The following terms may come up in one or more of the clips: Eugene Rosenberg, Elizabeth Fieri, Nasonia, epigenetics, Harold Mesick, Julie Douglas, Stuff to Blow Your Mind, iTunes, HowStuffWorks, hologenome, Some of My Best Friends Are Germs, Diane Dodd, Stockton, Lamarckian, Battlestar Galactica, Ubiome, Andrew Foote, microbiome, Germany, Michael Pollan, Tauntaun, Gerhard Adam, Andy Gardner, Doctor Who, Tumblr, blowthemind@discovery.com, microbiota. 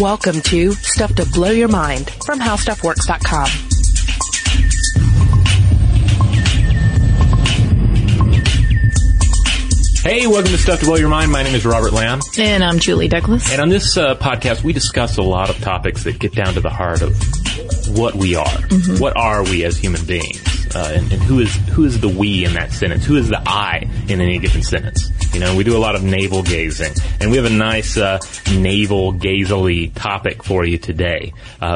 Welcome to Stuff to Blow Your Mind from HowStuffWorks.com. Hey, welcome to Stuff to Blow Your Mind. My name is Robert Lamb. And I'm Julie Douglas. And on this podcast, we discuss a lot of topics that get down to the heart of what we are. Mm-hmm. What are we as human beings? And who is the we in that sentence? Who is the I in any given sentence? You know, we do a lot of navel gazing. And we have a nice navel gazily topic for you today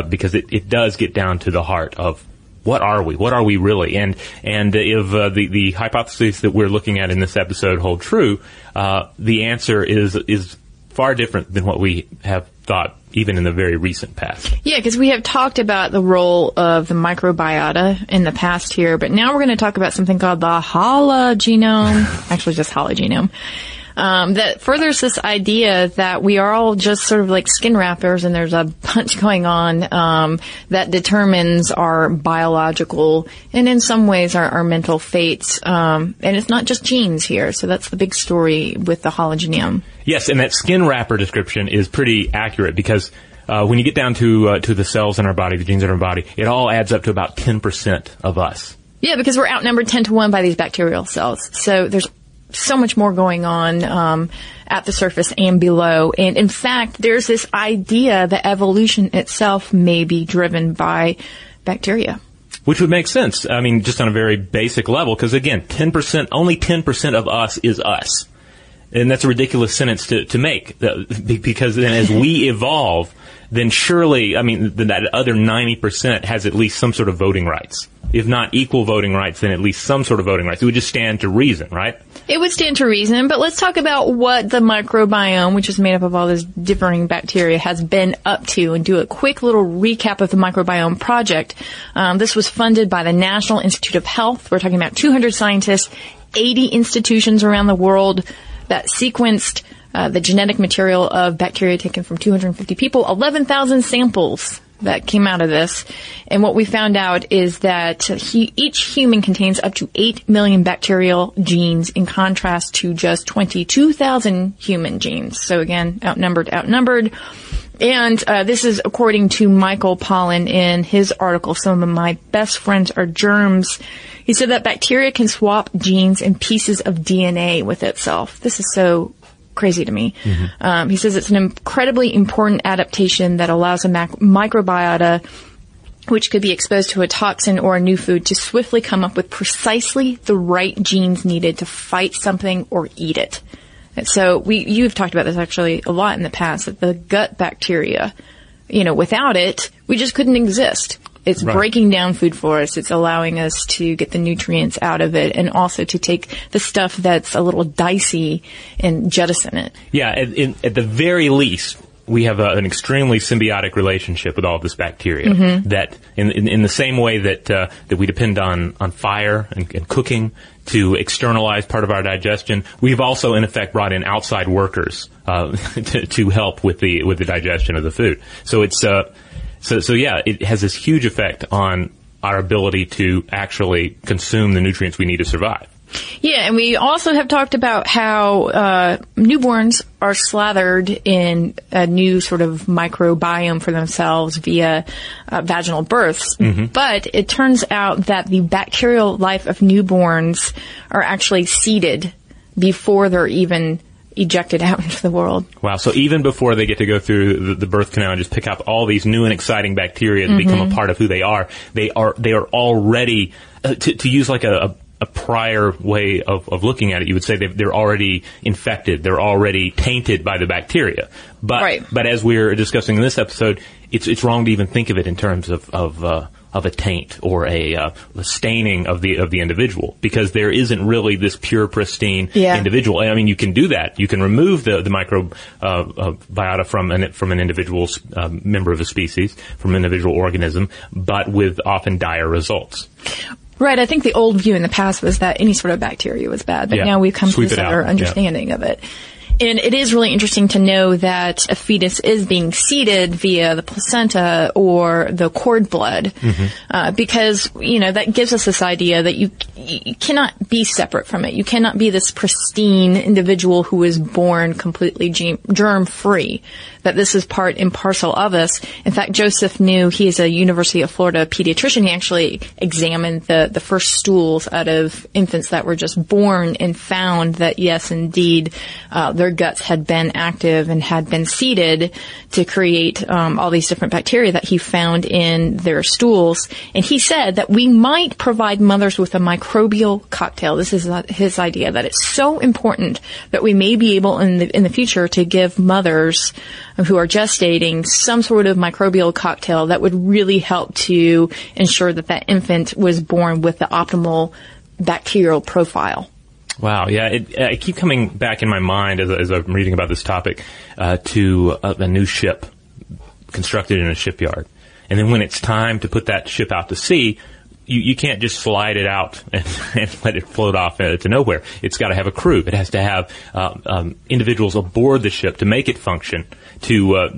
because it does get down to the heart of what are we? What are we really? And if the hypotheses that we're looking at in this episode hold true, the answer is far different than what we have thought, even in the very recent past. Yeah, because we have talked about the role of the microbiota in the past here, but now we're going to talk about something called the hologenome, actually just hologenome, that furthers this idea that we are all just sort of like skin wrappers and there's a bunch going on that determines our biological and in some ways our mental fates. And it's not just genes here. So that's the big story with the hologenome. Yes, and that skin wrapper description is pretty accurate because when you get down to the cells in our body, the genes in our body, it all adds up to about 10% of us. Yeah, because we're outnumbered 10-to-1 by these bacterial cells. So there's so much more going on at the surface and below. And in fact, there's this idea that evolution itself may be driven by bacteria. Which would make sense. I mean, just on a very basic level, because again, 10%, only 10% of us is us. And that's a ridiculous sentence to make, because then as we evolve, then surely, I mean, that other 90% has at least some sort of voting rights. If not equal voting rights, then at least some sort of voting rights. It would just stand to reason, right? It would stand to reason, but let's talk about what the microbiome, which is made up of all those differing bacteria, has been up to and do a quick little recap of the microbiome project. This was funded by the National Institute of Health. We're talking about 200 scientists, 80 institutions around the world that sequenced the genetic material of bacteria taken from 250 people, 11,000 samples that came out of this. And what we found out is that each human contains up to 8 million bacterial genes in contrast to just 22,000 human genes. So again, outnumbered. And this is according to Michael Pollan in his article, Some of My Best Friends Are Germs. He said that bacteria can swap genes and pieces of DNA with itself. This is so crazy to me. Mm-hmm. He says it's an incredibly important adaptation that allows a microbiota, which could be exposed to a toxin or a new food, to swiftly come up with precisely the right genes needed to fight something or eat it. And so you've talked about this actually a lot in the past, that the gut bacteria, you know, without it, we just couldn't exist. It's right. Breaking down food for us. It's allowing us to get the nutrients out of it and also to take the stuff that's a little dicey and jettison it. Yeah, at the very least, we have an extremely symbiotic relationship with all of this bacteria. Mm-hmm. That in the same way that we depend on fire and cooking to externalize part of our digestion, we've also in effect brought in outside workers to help with the digestion of the food. So it's So yeah, it has this huge effect on our ability to actually consume the nutrients we need to survive. Yeah, and we also have talked about how newborns are slathered in a new sort of microbiome for themselves via vaginal births. Mm-hmm. But it turns out that the bacterial life of newborns are actually seeded before they're even ejected out into the world. Wow. So even before they get to go through the birth canal and just pick up all these new and exciting bacteria that mm-hmm. become a part of who they are already, to use like a prior way of looking at it, you would say they're already infected. They're already tainted by the bacteria. But, right. But as we're discussing in this episode, it's wrong to even think of it in terms of a taint or a staining of the individual, because there isn't really this pure, pristine individual. And I mean, you can do that. You can remove the microbiota from an individual's member of a species, from an individual organism, but with often dire results. Right. I think the old view in the past was that any sort of bacteria was bad, but now we've come to this other understanding of it. And it is really interesting to know that a fetus is being seeded via the placenta or the cord blood, because, you know, that gives us this idea that you cannot be separate from it. You cannot be this pristine individual who is born completely germ-free, that this is part and parcel of us. In fact, Joseph Neu, he is a University of Florida pediatrician. He actually examined the first stools out of infants that were just born and found that, yes, indeed, their guts had been active and had been seeded to create all these different bacteria that he found in their stools. And he said that we might provide mothers with a microbial cocktail. This is his idea, that it's so important that we may be able in the future to give mothers who are gestating some sort of microbial cocktail that would really help to ensure that that infant was born with the optimal bacterial profile. Wow, yeah, I keep coming back in my mind as I'm reading about this topic to a new ship constructed in a shipyard. And then when it's time to put that ship out to sea, you can't just slide it out and let it float off to nowhere. It's got to have a crew. It has to have individuals aboard the ship to make it function, to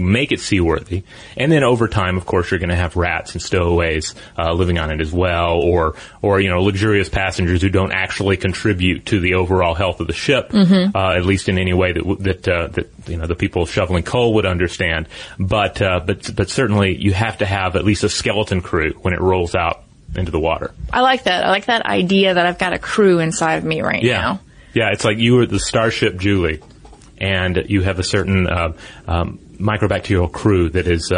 make it seaworthy. And then over time, of course, you're going to have rats and stowaways living on it as well, or you know, luxurious passengers who don't actually contribute to the overall health of the ship, at least in any way that you know, the people shoveling coal would understand. But certainly you have to have at least a skeleton crew when it rolls out into the water. I like that. I like that idea that I've got a crew inside of me now. Yeah, it's like you were the Starship Julie, and you have a certain microbacterial crew that is,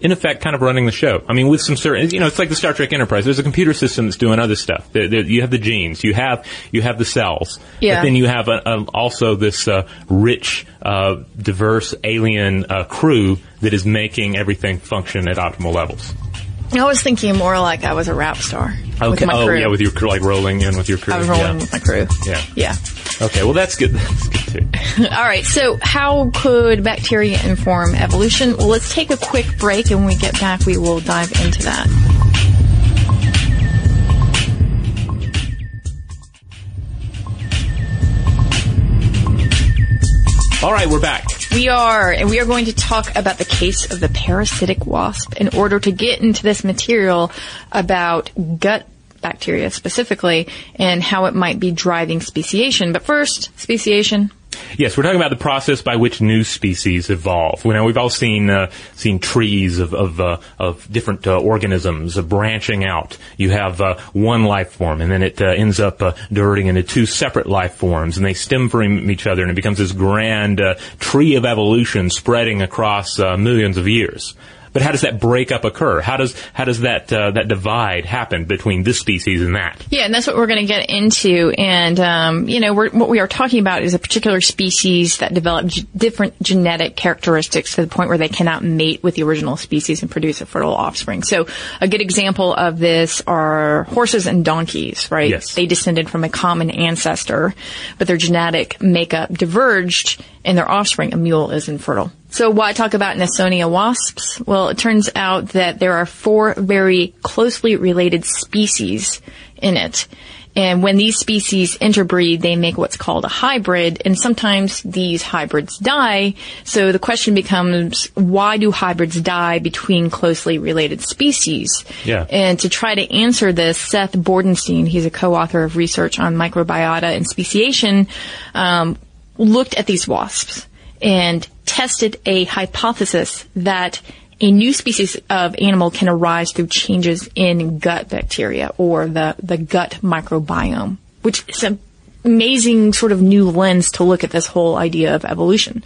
in effect, kind of running the show. I mean, with some certain, you know, it's like the Star Trek Enterprise. There's a computer system that's doing other stuff. You have the genes. You have the cells. Yeah. But then you have also this rich, diverse alien crew that is making everything function at optimal levels. I was thinking more like I was a rap star. Okay. With my crew. Oh, yeah, with your crew, like rolling in with your crew. I was rolling with my crew. Yeah. Okay, well, that's good. That's good, too. All right, so how could bacteria inform evolution? Well, let's take a quick break, and when we get back, we will dive into that. All right, we're back. We are going to talk about the case of the parasitic wasp. In order to get into this material about gut bacteria specifically and how it might be driving speciation. But first, speciation. Yes, we're talking about the process by which new species evolve. You know, we've all seen trees of different organisms branching out. You have one life form, and then it ends up diverting into two separate life forms, and they stem from each other, and it becomes this grand tree of evolution spreading across millions of years. But how does that breakup occur? How does that divide happen between this species and that? Yeah, and that's what we're going to get into. And you know, what we are talking about is a particular species that developed different genetic characteristics to the point where they cannot mate with the original species and produce a fertile offspring. So a good example of this are horses and donkeys, right? Yes. They descended from a common ancestor, but their genetic makeup diverged, and their offspring, a mule, is infertile. So why talk about Nasonia wasps? Well, it turns out that there are 4 very closely related species in it. And when these species interbreed, they make what's called a hybrid, and sometimes these hybrids die. So the question becomes, why do hybrids die between closely related species? Yeah. And to try to answer this, Seth Bordenstein, he's a co-author of research on microbiota and speciation, looked at these wasps and tested a hypothesis that a new species of animal can arise through changes in gut bacteria or the gut microbiome, which is an amazing sort of new lens to look at this whole idea of evolution.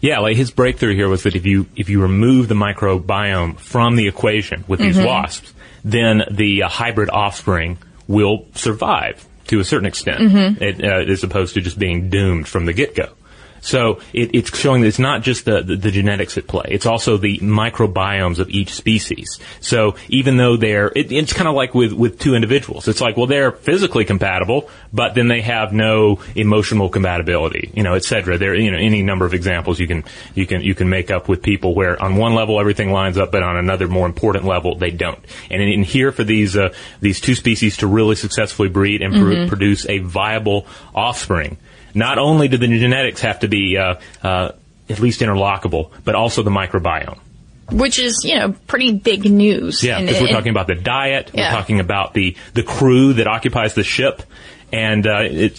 Yeah, like his breakthrough here was that if you remove the microbiome from the equation with these wasps, then the hybrid offspring will survive to a certain extent, as opposed to just being doomed from the get-go. So it's showing that it's not just the genetics at play. It's also the microbiomes of each species. So even though it's kind of like with two individuals. It's like, well, they're physically compatible, but then they have no emotional compatibility, you know, et cetera. There, you know, any number of examples you can make up with people where on one level everything lines up, but on another more important level they don't. And in here for these two species to really successfully breed and produce a viable offspring, Not only do the genetics have to be at least interlockable, but also the microbiome. Which is, you know, pretty big news. Yeah, because we're talking about the diet, yeah. We're talking about the crew that occupies the ship, and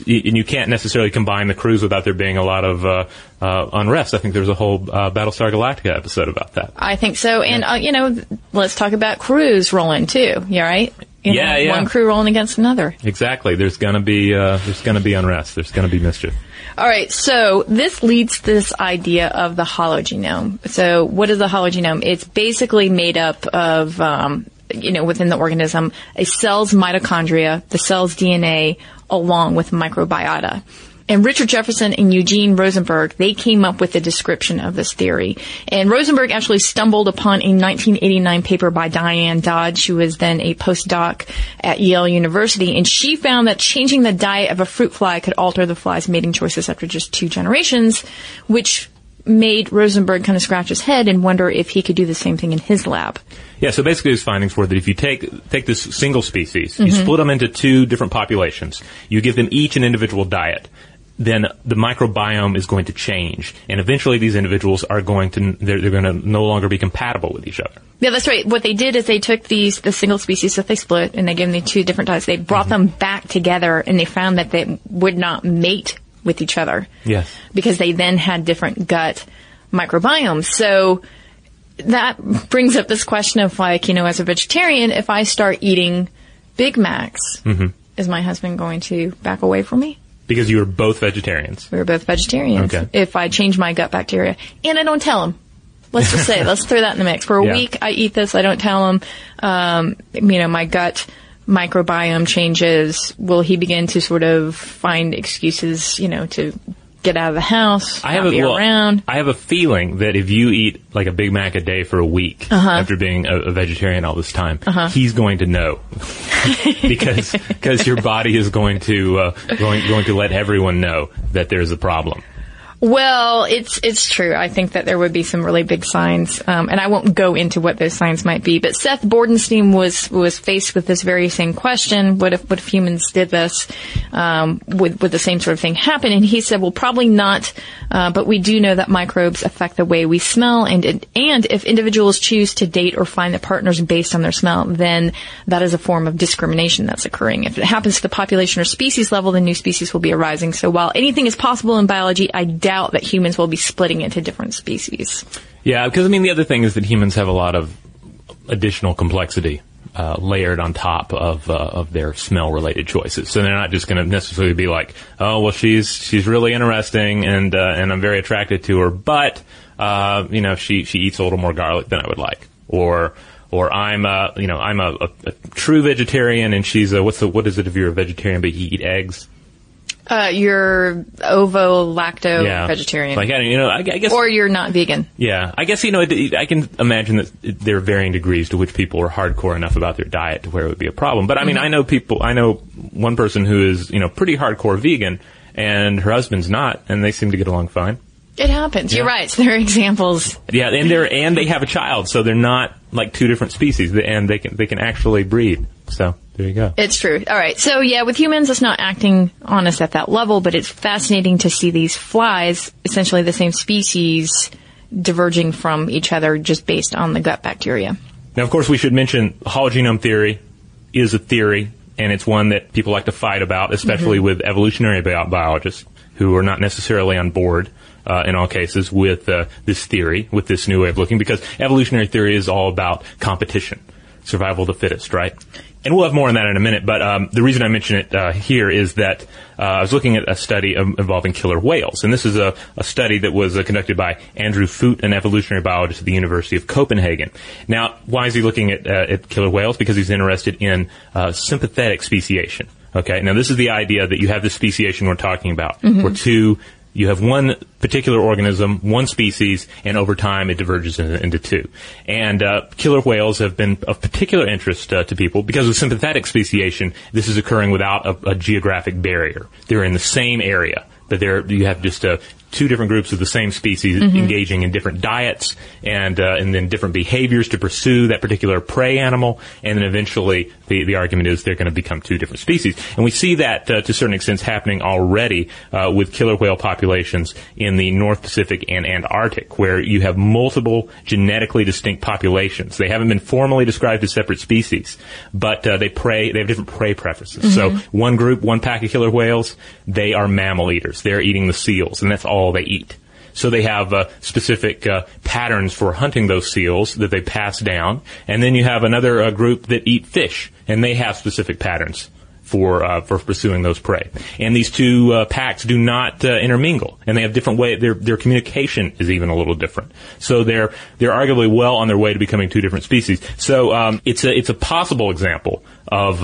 you can't necessarily combine the crews without there being a lot of unrest. I think there's a whole Battlestar Galactica episode about that. I think so, and, yeah. You know, let's talk about crews rolling, too, you all right? You know, yeah. One crew rolling against another. Exactly. There's going to be unrest. There's going to be mischief. All right. So this leads to this idea of the hologenome. So what is the hologenome? It's basically made up of, within the organism, a cell's mitochondria, the cell's DNA, along with microbiota. And Richard Jefferson and Eugene Rosenberg, they came up with a description of this theory. And Rosenberg actually stumbled upon a 1989 paper by Diane Dodd. She was then a postdoc at Yale University. And she found that changing the diet of a fruit fly could alter the fly's mating choices after just 2 generations, which made Rosenberg kind of scratch his head and wonder if he could do the same thing in his lab. Yeah, so basically his findings were that if you take this single species, mm-hmm. you split them into 2 different populations, you give them each an individual diet, then the microbiome is going to change, and eventually these individuals are going to they're going to no longer be compatible with each other. Yeah, that's right. What they did is they took the single species that they split, and they gave them the 2 different diets. They brought mm-hmm. them back together, and they found that they would not mate with each other. Yes, because they then had different gut microbiomes. So that brings up this question of as a vegetarian, if I start eating Big Macs, mm-hmm. is my husband going to back away from me? Because you were both vegetarians. We were both vegetarians. Okay. If I change my gut bacteria. And I don't tell him. Let's just say, let's throw that in the mix. For a week, I eat this. I don't tell him. My gut microbiome changes. Will he begin to sort of find excuses, to get out of the house, around? I have a feeling that if you eat like a Big Mac a day for a week after being a vegetarian all this time, he's going to know because your body is going to let everyone know that there's a problem. Well, it's true. I think that there would be some really big signs, and I won't go into what those signs might be. But Seth Bordenstein was faced with this very same question: What if humans did this? Would the same sort of thing happen? And he said, well, probably not. But we do know that microbes affect the way we smell, and if individuals choose to date or find their partners based on their smell, then that is a form of discrimination that's occurring. If it happens to the population or species level, then new species will be arising. So while anything is possible in biology, I doubt that humans will be splitting into different species. Yeah, because, the other thing is that humans have a lot of additional complexity layered on top of their smell-related choices. So they're not just going to necessarily be like, oh, well, she's really interesting and I'm very attracted to her, but, she eats a little more garlic than I would like. Or I'm a true vegetarian and she's what is it if you're a vegetarian but you eat eggs? You're ovo-lacto vegetarian. Like, I guess, or you're not vegan. Yeah. I guess, I can imagine that there are varying degrees to which people are hardcore enough about their diet to where it would be a problem. But, mm-hmm. I know one person who is, pretty hardcore vegan, and her husband's not, and they seem to get along fine. It happens. Yeah. You're right. So there are examples. Yeah, and they have a child, so they're not like 2 different species, and they can actually breed, so... There you go. It's true. All right. So, with humans, it's not acting on us at that level, but it's fascinating to see these flies, essentially the same species, diverging from each other just based on the gut bacteria. Now, of course, we should mention hologenome theory is a theory, and it's one that people like to fight about, especially mm-hmm. with evolutionary biologists who are not necessarily on board. In all cases, with this theory, with this new way of looking, because evolutionary theory is all about competition, survival of the fittest, right? And we'll have more on that in a minute, but the reason I mention it here is that I was looking at a study involving killer whales, and this is a study that was conducted by Andrew Foote, an evolutionary biologist at the University of Copenhagen. Now, why is he looking at killer whales? Because he's interested in sympathetic speciation. Okay, now this is the idea that you have this speciation we're talking about, mm-hmm. where you have one particular organism, one species, and over time it diverges into 2. And killer whales have been of particular interest to people because of sympathetic speciation. This is occurring without a geographic barrier. They're in the same area, but you have just two different groups of the same species engaging in different diets and then different behaviors to pursue that particular prey animal, and then eventually the argument is they're going to become two different species. And we see that to certain extents happening already with killer whale populations in the North Pacific and Antarctic, where you have multiple genetically distinct populations. They haven't been formally described as separate species, but they have different prey preferences. Mm-hmm. So one group, one pack of killer whales, they are mammal eaters. They're eating the seals, and that's all they eat. So they have specific patterns for hunting those seals that they pass down. And then you have another group that eat fish, and they have specific patterns for pursuing those prey. And these two packs do not intermingle, and they have different way. Their communication is even a little different. So they're arguably well on their way to becoming two different species. So it's a possible example of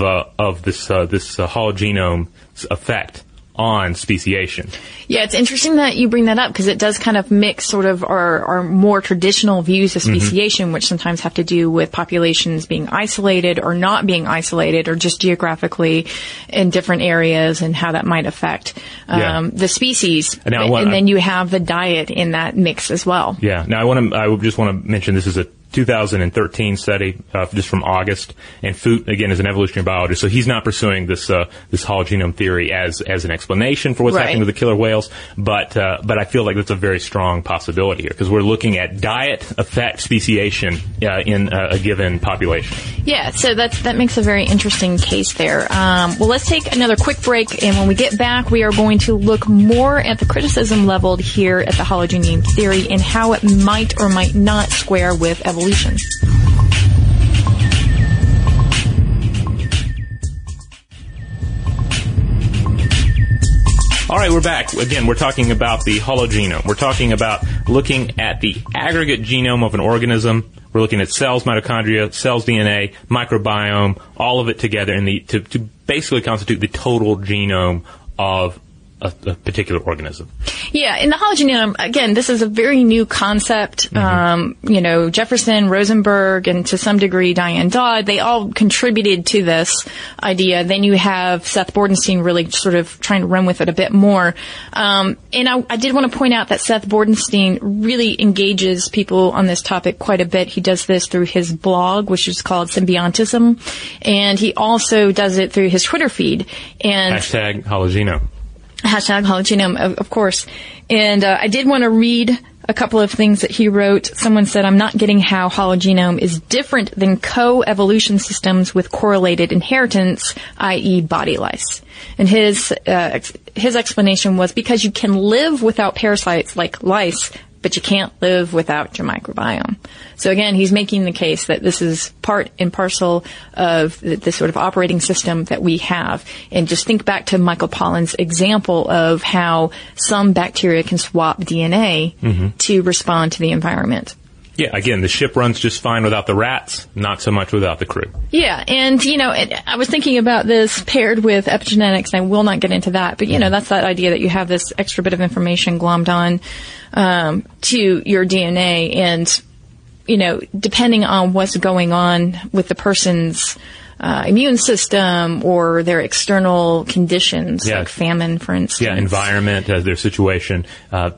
this hologenome effect on speciation. Yeah, it's interesting that you bring that up, because it does kind of mix sort of our more traditional views of speciation, which sometimes have to do with populations being isolated or not being isolated, or just geographically in different areas, and how that might affect the species. And, then you have the diet in that mix as well. Yeah. Now I just want to mention this is a 2013 study, just from August, and Foote, again, is an evolutionary biologist, so he's not pursuing this hologenome theory as an explanation for what's happening with the killer whales, but I feel like that's a very strong possibility here, because we're looking at diet affect speciation in a given population. Yeah, so that makes a very interesting case there. Well, let's take another quick break, and when we get back, we are going to look more at the criticism leveled here at the hologenome theory and how it might or might not square with evolution. All right, we're back. Again, we're talking about the hologenome. We're talking about looking at the aggregate genome of an organism. We're looking at cells, mitochondria, cells, DNA, microbiome, all of it together to basically constitute the total genome of a particular organism. Yeah, in the hologenome, again, this is a very new concept. Jefferson, Rosenberg, and to some degree Diane Dodd, they all contributed to this idea. Then you have Seth Bordenstein really sort of trying to run with it a bit more. And I did want to point out that Seth Bordenstein really engages people on this topic quite a bit. He does this through his blog, which is called Symbiontism, and he also does it through his Twitter feed. And #hologenome, of course. And I did want to read a couple of things that he wrote. Someone said, "I'm not getting how hologenome is different than co-evolution systems with correlated inheritance, i.e. body lice." And his explanation was, because you can live without parasites like lice, but you can't live without your microbiome. So again, he's making the case that this is part and parcel of the sort of operating system that we have. And just think back to Michael Pollan's example of how some bacteria can swap DNA to respond to the environment. Yeah, again, the ship runs just fine without the rats, not so much without the crew. Yeah, and, I was thinking about this paired with epigenetics, and I will not get into that, but, that's that idea that you have this extra bit of information glommed on to your DNA, and, depending on what's going on with the person's immune system or their external conditions, like famine, for instance. Yeah, environment, their situation,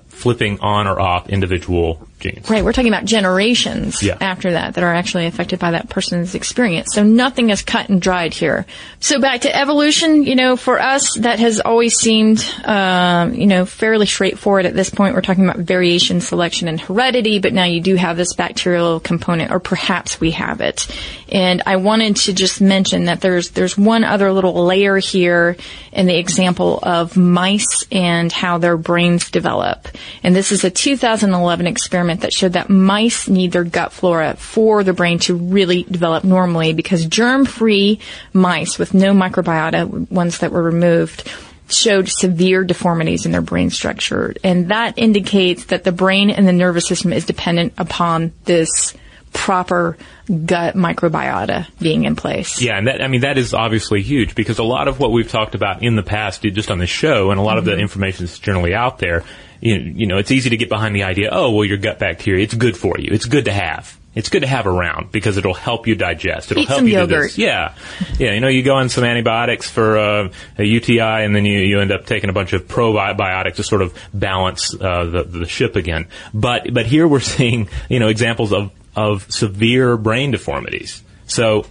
flipping on or off individual genes. Right, we're talking about generations after that are actually affected by that person's experience. So nothing is cut and dried here. So back to evolution, for us, that has always seemed, fairly straightforward at this point. We're talking about variation, selection, and heredity, but now you do have this bacterial component, or perhaps we have it. And I wanted to just mention that there's one other little layer here in the example of mice and how their brains develop. And this is a 2011 experiment that showed that mice need their gut flora for the brain to really develop normally, because germ-free mice with no microbiota, ones that were removed, showed severe deformities in their brain structure. And that indicates that the brain and the nervous system is dependent upon this proper gut microbiota being in place. Yeah, and that is obviously huge, because a lot of what we've talked about in the past, just on the show, and a lot of the information that's generally out there, it's easy to get behind the idea, your gut bacteria, it's good for you. It's good to have. it's good to have around because it'll help you digest. It'll help you do this. Yeah. Yeah, you know, you go on some antibiotics for a UTI and then you end up taking a bunch of probiotics to sort of balance the ship again. But here we're seeing, you know, examples of severe brain deformities. So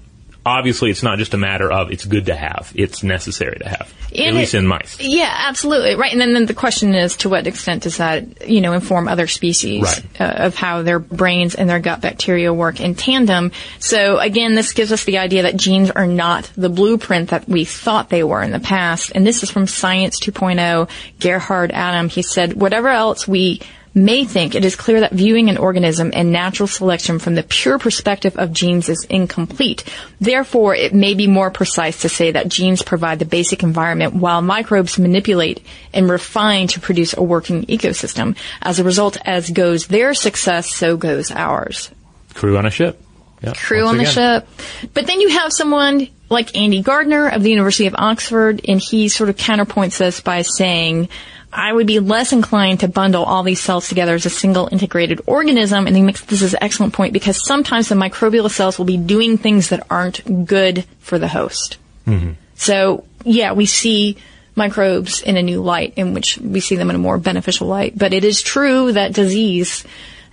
obviously, it's not just a matter of it's good to have. It's necessary to have, at least in mice. Yeah, absolutely. Right. And then the question is, to what extent does that, you know, inform other species of how their brains and their gut bacteria work in tandem? So, again, this gives us the idea that genes are not the blueprint that we thought they were in the past. And this is from Science 2.0, Gerhard Adam. He said, whatever else we may think, it is clear that viewing an organism and natural selection from the pure perspective of genes is incomplete. Therefore, it may be more precise to say that genes provide the basic environment while microbes manipulate and refine to produce a working ecosystem. As a result, as goes their success, so goes ours. Crew on a ship. Yep, crew on the ship. But then you have someone like Andy Gardner of the University of Oxford, and he sort of counterpoints this by saying, I would be less inclined to bundle all these cells together as a single integrated organism. And he makes this is an excellent point because sometimes the microbial cells will be doing things that aren't good for the host. Mm-hmm. So, yeah, we see microbes in a new light in which we see them in a more beneficial light. But it is true that disease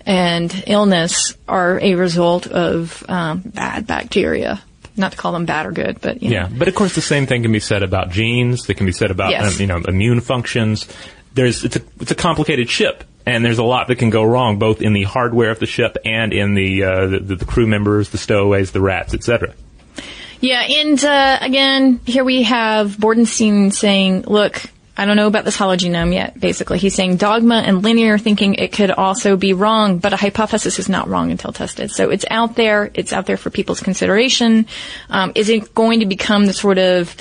and illness are a result of bad bacteria. Not to call them bad or good, but, you know. Yeah, but of course the same thing can be said about genes, that can be said about, you know, immune functions. It's a complicated ship, and there's a lot that can go wrong, both in the hardware of the ship and in the crew members, the stowaways, the rats, etc. Yeah, and, again, here we have Bordenstein saying, look, I don't know about this hologenome yet, basically. He's saying dogma and linear thinking, it could also be wrong, but a hypothesis is not wrong until tested. So it's out there. It's out there for people's consideration. Is it going to become the sort of,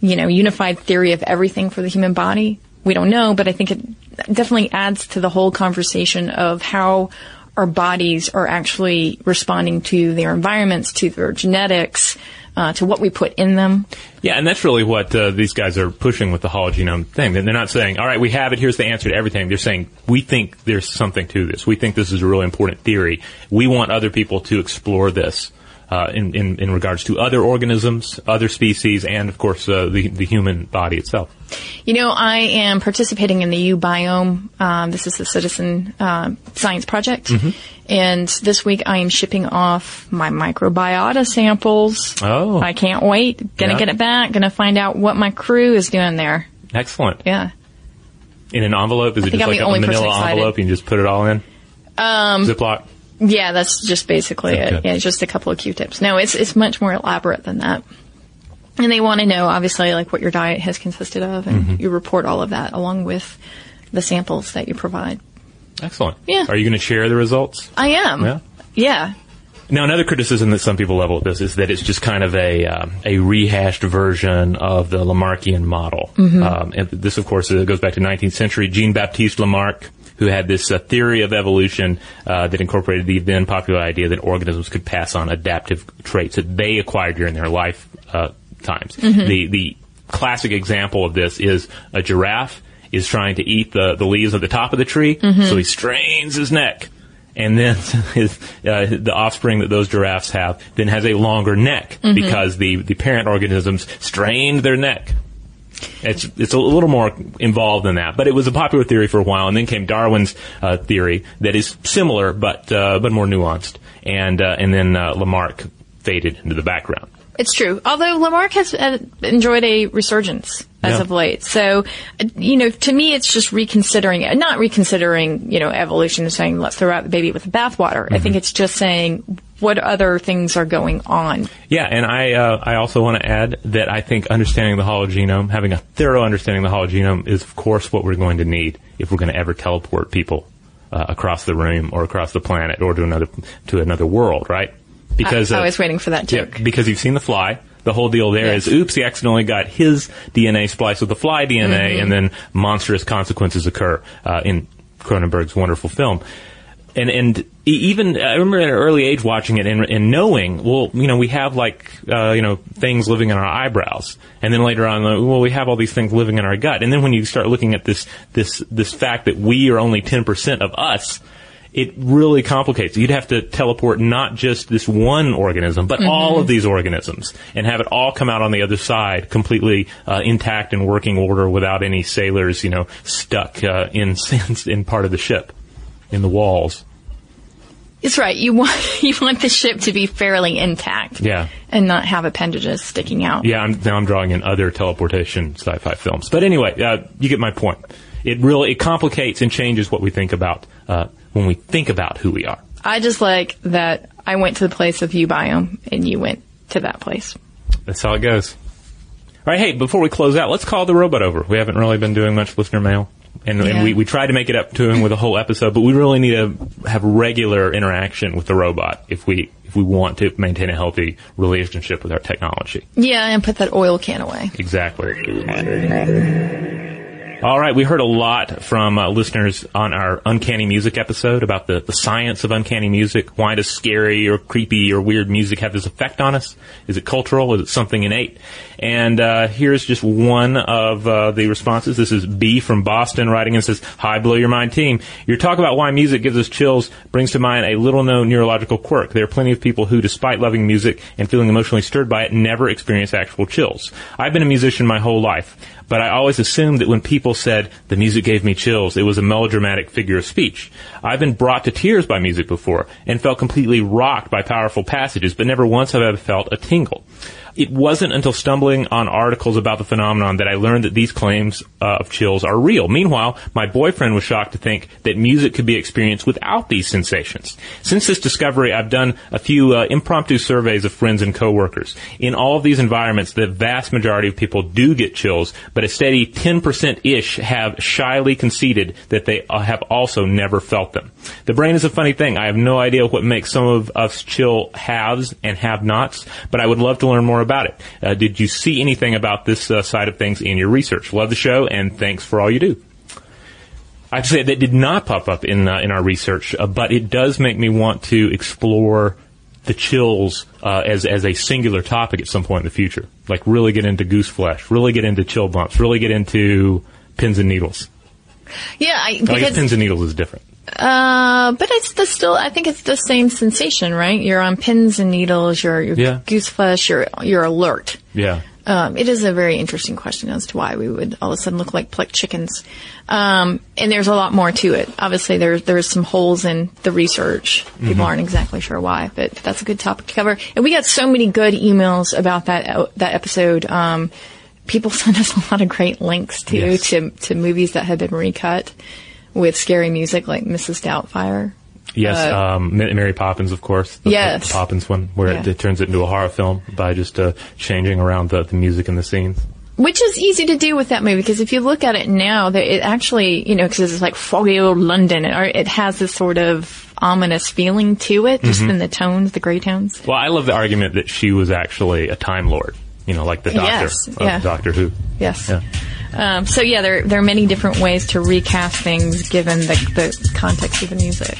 you know, unified theory of everything for the human body? We don't know, but I think it definitely adds to the whole conversation of how our bodies are actually responding to their environments, to their genetics, to what we put in them. Yeah, and that's really what these guys are pushing with the hologenome thing. They're not saying, all right, we have it, here's the answer to everything. They're saying, we think there's something to this. We think this is a really important theory. We want other people to explore this in regards to other organisms, other species, and, of course, the human body itself. You know, I am participating in the Ubiome. This is the Citizen Science Project. Mm-hmm. And this week I am shipping off my microbiota samples. Oh. I can't wait. Gonna get it back. Gonna find out what my crew is doing there. Excellent. Yeah. In an envelope? Is it just like a manila envelope? You can just put it all in? Ziploc? Yeah, that's just basically it. Yeah, just a couple of Q-tips. No, it's much more elaborate than that. And they want to know, obviously, like what your diet has consisted of, and you report all of that along with the samples that you provide. Excellent. Yeah. Are you going to share the results? I am. Yeah. Yeah. Now, another criticism that some people level at this is that it's just kind of a rehashed version of the Lamarckian model. Mm-hmm. And this, of course, goes back to 19th century. Jean-Baptiste Lamarck, who had this theory of evolution that incorporated the then popular idea that organisms could pass on adaptive traits that they acquired during their life times. Mm-hmm. The classic example of this is a giraffe is trying to eat the leaves at the top of the tree, so he strains his neck. And then the offspring that those giraffes have then has a longer neck because the parent organisms strained their neck. It's a little more involved than that, but it was a popular theory for a while, and then came Darwin's theory that is similar but more nuanced, and then Lamarck faded into the background. It's true. Although Lamarck has enjoyed a resurgence as of late. So, you know, to me, it's just not reconsidering, you know, evolution and saying, let's throw out the baby with the bathwater. I think it's just saying what other things are going on. Yeah, and I also want to add that I think understanding the hologenome, having a thorough understanding of the hologenome is, of course, what we're going to need if we're going to ever teleport people across the room or across the planet or to another world, right? Because I was waiting for that joke. Yeah, because you've seen The Fly. The whole deal there is, oops, he accidentally got his DNA spliced with the fly DNA, and then monstrous consequences occur in Cronenberg's wonderful film. And even I remember at an early age watching it and knowing, well, you know, we have like you know, things living in our eyebrows, and then later on, well, we have all these things living in our gut, and then when you start looking at this fact that we are only 10% of us. it really complicates. You'd have to teleport not just this one organism, but all of these organisms, and have it all come out on the other side completely intact and working order, without any sailors, you know, stuck in part of the ship, in the walls. That's right. You want the ship to be fairly intact, and not have appendages sticking out. Yeah, now I'm drawing in other teleportation sci-fi films, but anyway, you get my point. It really complicates and changes what we think about when we think about who we are. I just like that I went to the place of Ubiome, and you went to that place. That's how it goes. All right, hey, before we close out, let's call the robot over. We haven't really been doing much listener mail. And we tried to make it up to him with a whole episode, but we really need to have regular interaction with the robot if we want to maintain a healthy relationship with our technology. Yeah, and put that oil can away. Exactly. All right, we heard a lot from listeners on our Uncanny Music episode about the science of uncanny music. Why does scary or creepy or weird music have this effect on us? Is it cultural? Is it something innate? And here's just one of the responses. This is B from Boston writing and says, "Hi, Blow Your Mind team. Your talk about why music gives us chills brings to mind a little-known neurological quirk. There are plenty of people who, despite loving music and feeling emotionally stirred by it, never experience actual chills. I've been a musician my whole life, but I always assumed that when people said, 'The music gave me chills,' it was a melodramatic figure of speech. I've been brought to tears by music before and felt completely rocked by powerful passages, but never once have I felt a tingle. It wasn't until stumbling on articles about the phenomenon that I learned that these claims of chills are real. Meanwhile, my boyfriend was shocked to think that music could be experienced without these sensations. Since this discovery, I've done a few impromptu surveys of friends and coworkers. In all of these environments, the vast majority of people do get chills, but a steady 10%-ish have shyly conceded that they have also never felt them. The brain is a funny thing. I have no idea what makes some of us chill haves and have-nots, but I would love to learn more about it. Did you see anything about this side of things in your research? Love the show, and thanks for all you do." I'd say that did not pop up in our research, but it does make me want to explore the chills as a singular topic at some point in the future. Like, really get into goose flesh, really get into chill bumps, really get into pins and needles. Yeah, I guess pins and needles is different. But I think it's the same sensation, right? You're on pins and needles, you're goose flesh, you're alert. Yeah. It is a very interesting question as to why we would all of a sudden look like plucked chickens. And there's a lot more to it. Obviously, there's some holes in the research. People aren't exactly sure why, but that's a good topic to cover. And we got so many good emails about that episode. People send us a lot of great links to movies that have been recut with scary music, like Mrs. Doubtfire. Yes, Mary Poppins, of course. The Poppins one, where it turns it into a horror film by just changing around the music and the scenes. Which is easy to do with that movie, because if you look at it now, it actually, because it's like foggy old London, it has this sort of ominous feeling to it, just in the tones, the gray tones. Well, I love the argument that she was actually a Time Lord, like the Doctor of Doctor Who. Yes. Yeah. There are many different ways to recast things given the context of the music.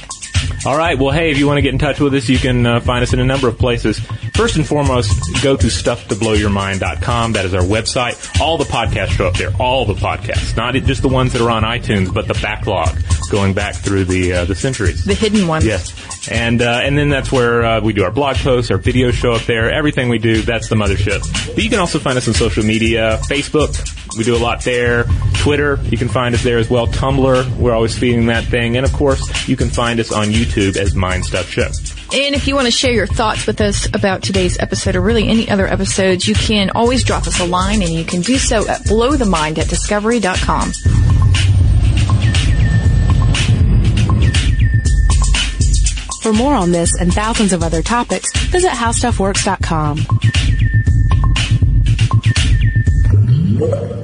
All right. Well, hey, if you want to get in touch with us, you can find us in a number of places. First and foremost, go to stufftoblowyourmind.com. That is our website. All the podcasts show up there. All the podcasts. Not just the ones that are on iTunes, but the backlog going back through the centuries. The hidden ones. Yes. And then that's where we do our blog posts, our videos show up there. Everything we do, that's the mothership. But you can also find us on social media. Facebook, we do a lot there. Twitter, you can find us there as well. Tumblr, we're always feeding that thing. And, of course, you can find us on YouTube as Mind Stuff Show. And if you want to share your thoughts with us about today's episode or really any other episodes, you can always drop us a line, and you can do so at blowthemind@discovery.com. For more on this and thousands of other topics, visit HowStuffWorks.com.